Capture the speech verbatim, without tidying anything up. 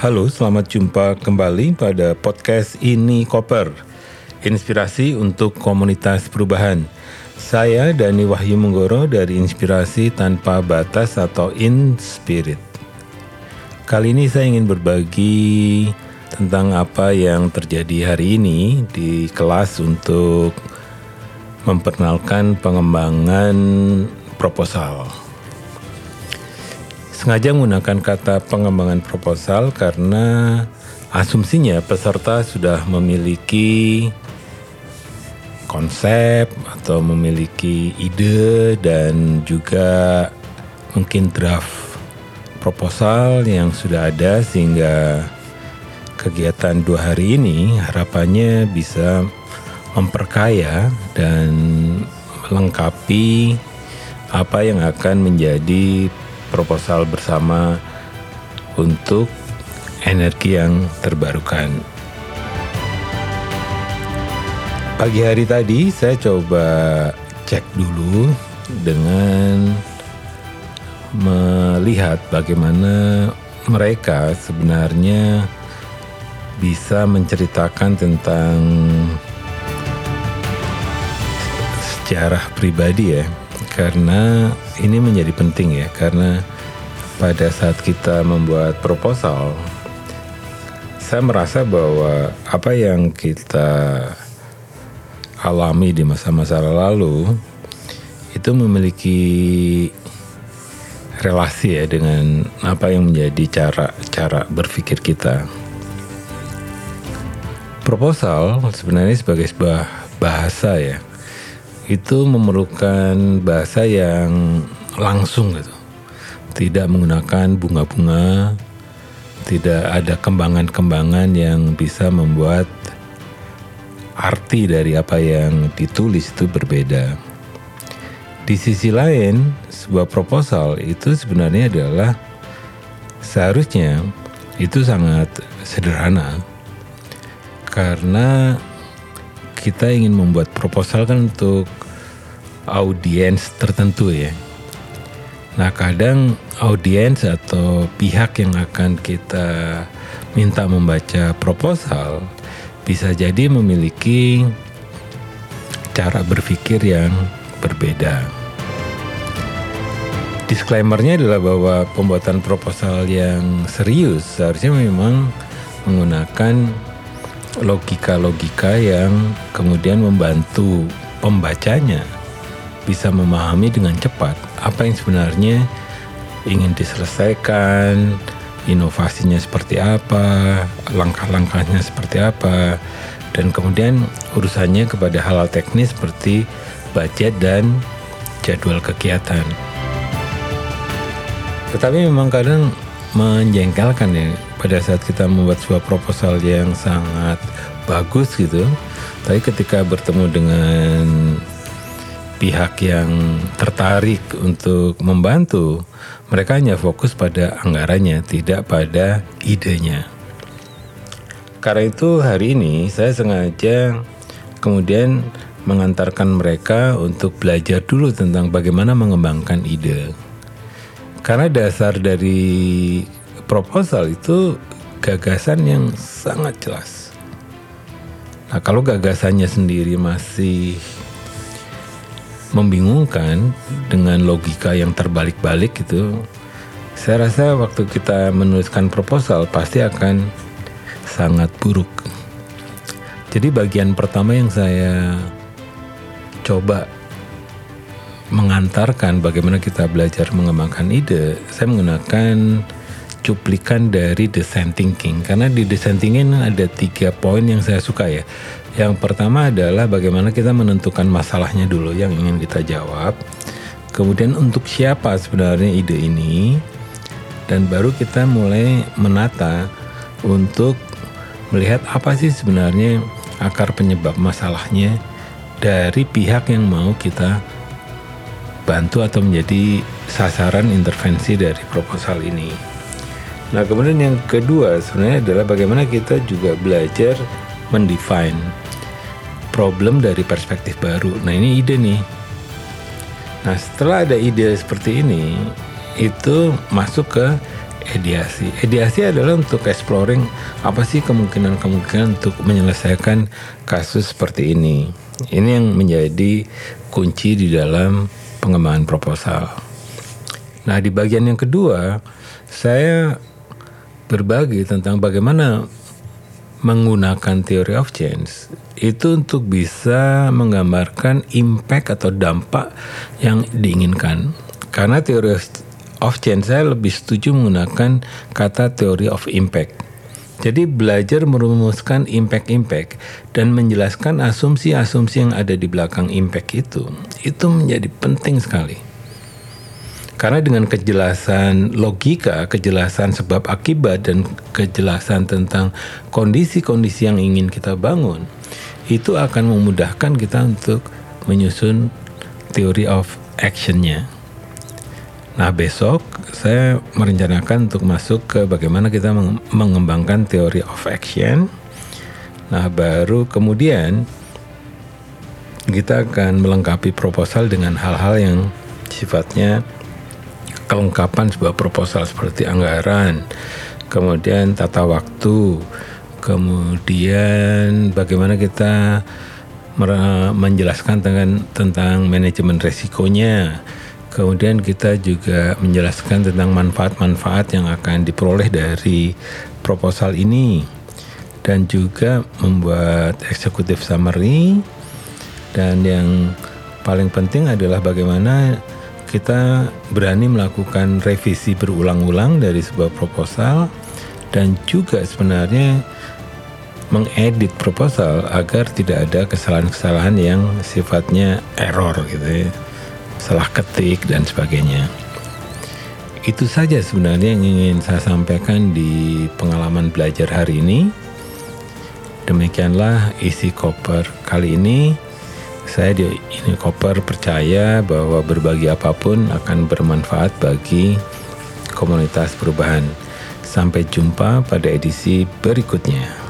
Halo, selamat jumpa kembali pada podcast ini Koper Inspirasi untuk Komunitas Perubahan. Saya Dani Wahyu Manggoro dari Inspirasi Tanpa Batas atau Inspirit. Kali ini saya ingin berbagi tentang apa yang terjadi hari ini di kelas untuk memperkenalkan pengembangan proposal. Sengaja menggunakan kata pengembangan proposal karena asumsinya peserta sudah memiliki konsep atau memiliki ide dan juga mungkin draft proposal yang sudah ada, sehingga kegiatan dua hari ini harapannya bisa memperkaya dan melengkapi apa yang akan menjadi proposal bersama untuk energi yang terbarukan. Pagi hari tadi saya coba cek dulu dengan melihat bagaimana mereka sebenarnya bisa menceritakan tentang sejarah pribadi ya. Karena ini menjadi penting ya, karena pada saat kita membuat proposal, saya merasa bahwa apa yang kita alami di masa-masa lalu itu memiliki relasi ya dengan apa yang menjadi cara-cara berpikir kita. Proposal sebenarnya sebagai sebuah bahasa ya, itu memerlukan bahasa yang langsung gitu. Tidak menggunakan bunga-bunga, tidak ada kembangan-kembangan yang bisa membuat arti dari apa yang ditulis itu berbeda. Di sisi lain, sebuah proposal itu sebenarnya adalah seharusnya itu sangat sederhana. Karena kita ingin membuat proposal kan untuk audiens tertentu ya. Nah, kadang audiens atau pihak yang akan kita minta membaca proposal bisa jadi memiliki cara berpikir yang berbeda. Disclaimer-nya adalah bahwa pembuatan proposal yang serius seharusnya memang menggunakan logika-logika yang kemudian membantu pembacanya bisa memahami dengan cepat apa yang sebenarnya ingin diselesaikan, inovasinya seperti apa, langkah-langkahnya seperti apa, dan kemudian urusannya kepada hal-hal teknis seperti budget dan jadwal kegiatan. Tetapi memang kadang menjengkelkan ya, pada saat kita membuat sebuah proposal yang sangat bagus gitu, tapi ketika bertemu dengan pihak yang tertarik untuk membantu, mereka hanya fokus pada anggarannya, tidak pada idenya. Karena itu hari ini saya sengaja kemudian mengantarkan mereka untuk belajar dulu tentang bagaimana mengembangkan ide. Karena dasar dari proposal itu gagasan yang sangat jelas. Nah, kalau gagasannya sendiri masih membingungkan dengan logika yang terbalik-balik gitu, saya rasa waktu kita menuliskan proposal pasti akan sangat buruk. Jadi bagian pertama yang saya coba mengantarkan bagaimana kita belajar mengembangkan ide, saya menggunakan cuplikan dari Design Thinking, karena di Design Thinking ada tiga poin yang saya suka ya. Yang pertama adalah bagaimana kita menentukan masalahnya dulu yang ingin kita jawab, kemudian untuk siapa sebenarnya ide ini, dan baru kita mulai menata untuk melihat apa sih sebenarnya akar penyebab masalahnya dari pihak yang mau kita bantu atau menjadi sasaran intervensi dari proposal ini. Nah, kemudian yang kedua sebenarnya adalah bagaimana kita juga belajar mendefine problem dari perspektif baru. Nah, ini ide nih. Nah, setelah ada ide seperti ini, itu masuk ke Ideasi. Ideasi adalah untuk exploring apa sih kemungkinan-kemungkinan untuk menyelesaikan kasus seperti ini. Ini yang menjadi kunci di dalam pengembangan proposal. Nah, di bagian yang kedua, saya berbagi tentang bagaimana menggunakan theory of change itu untuk bisa menggambarkan impact atau dampak yang diinginkan. Karena theory of of change saya lebih setuju menggunakan kata theory of impact. Jadi belajar merumuskan impact-impact dan menjelaskan asumsi-asumsi yang ada di belakang impact itu, itu menjadi penting sekali. Karena dengan kejelasan logika, kejelasan sebab akibat dan kejelasan tentang kondisi-kondisi yang ingin kita bangun, itu akan memudahkan kita untuk menyusun theory of action-nya. Nah, besok saya merencanakan untuk masuk ke bagaimana kita mengembangkan theory of action. Nah, baru kemudian kita akan melengkapi proposal dengan hal-hal yang sifatnya kelengkapan sebuah proposal seperti anggaran, kemudian tata waktu, kemudian bagaimana kita menjelaskan tentang, tentang manajemen resikonya. Kemudian kita juga menjelaskan tentang manfaat-manfaat yang akan diperoleh dari proposal ini. Dan juga membuat executive summary. Dan yang paling penting adalah bagaimana kita berani melakukan revisi berulang-ulang dari sebuah proposal. Dan juga sebenarnya mengedit proposal agar tidak ada kesalahan-kesalahan yang sifatnya error gitu ya. Salah ketik dan sebagainya. Itu saja sebenarnya yang ingin saya sampaikan di pengalaman belajar hari ini. Demikianlah isi koper kali ini. Saya di ini koper percaya bahwa berbagi apapun akan bermanfaat bagi komunitas perubahan. Sampai jumpa pada edisi berikutnya.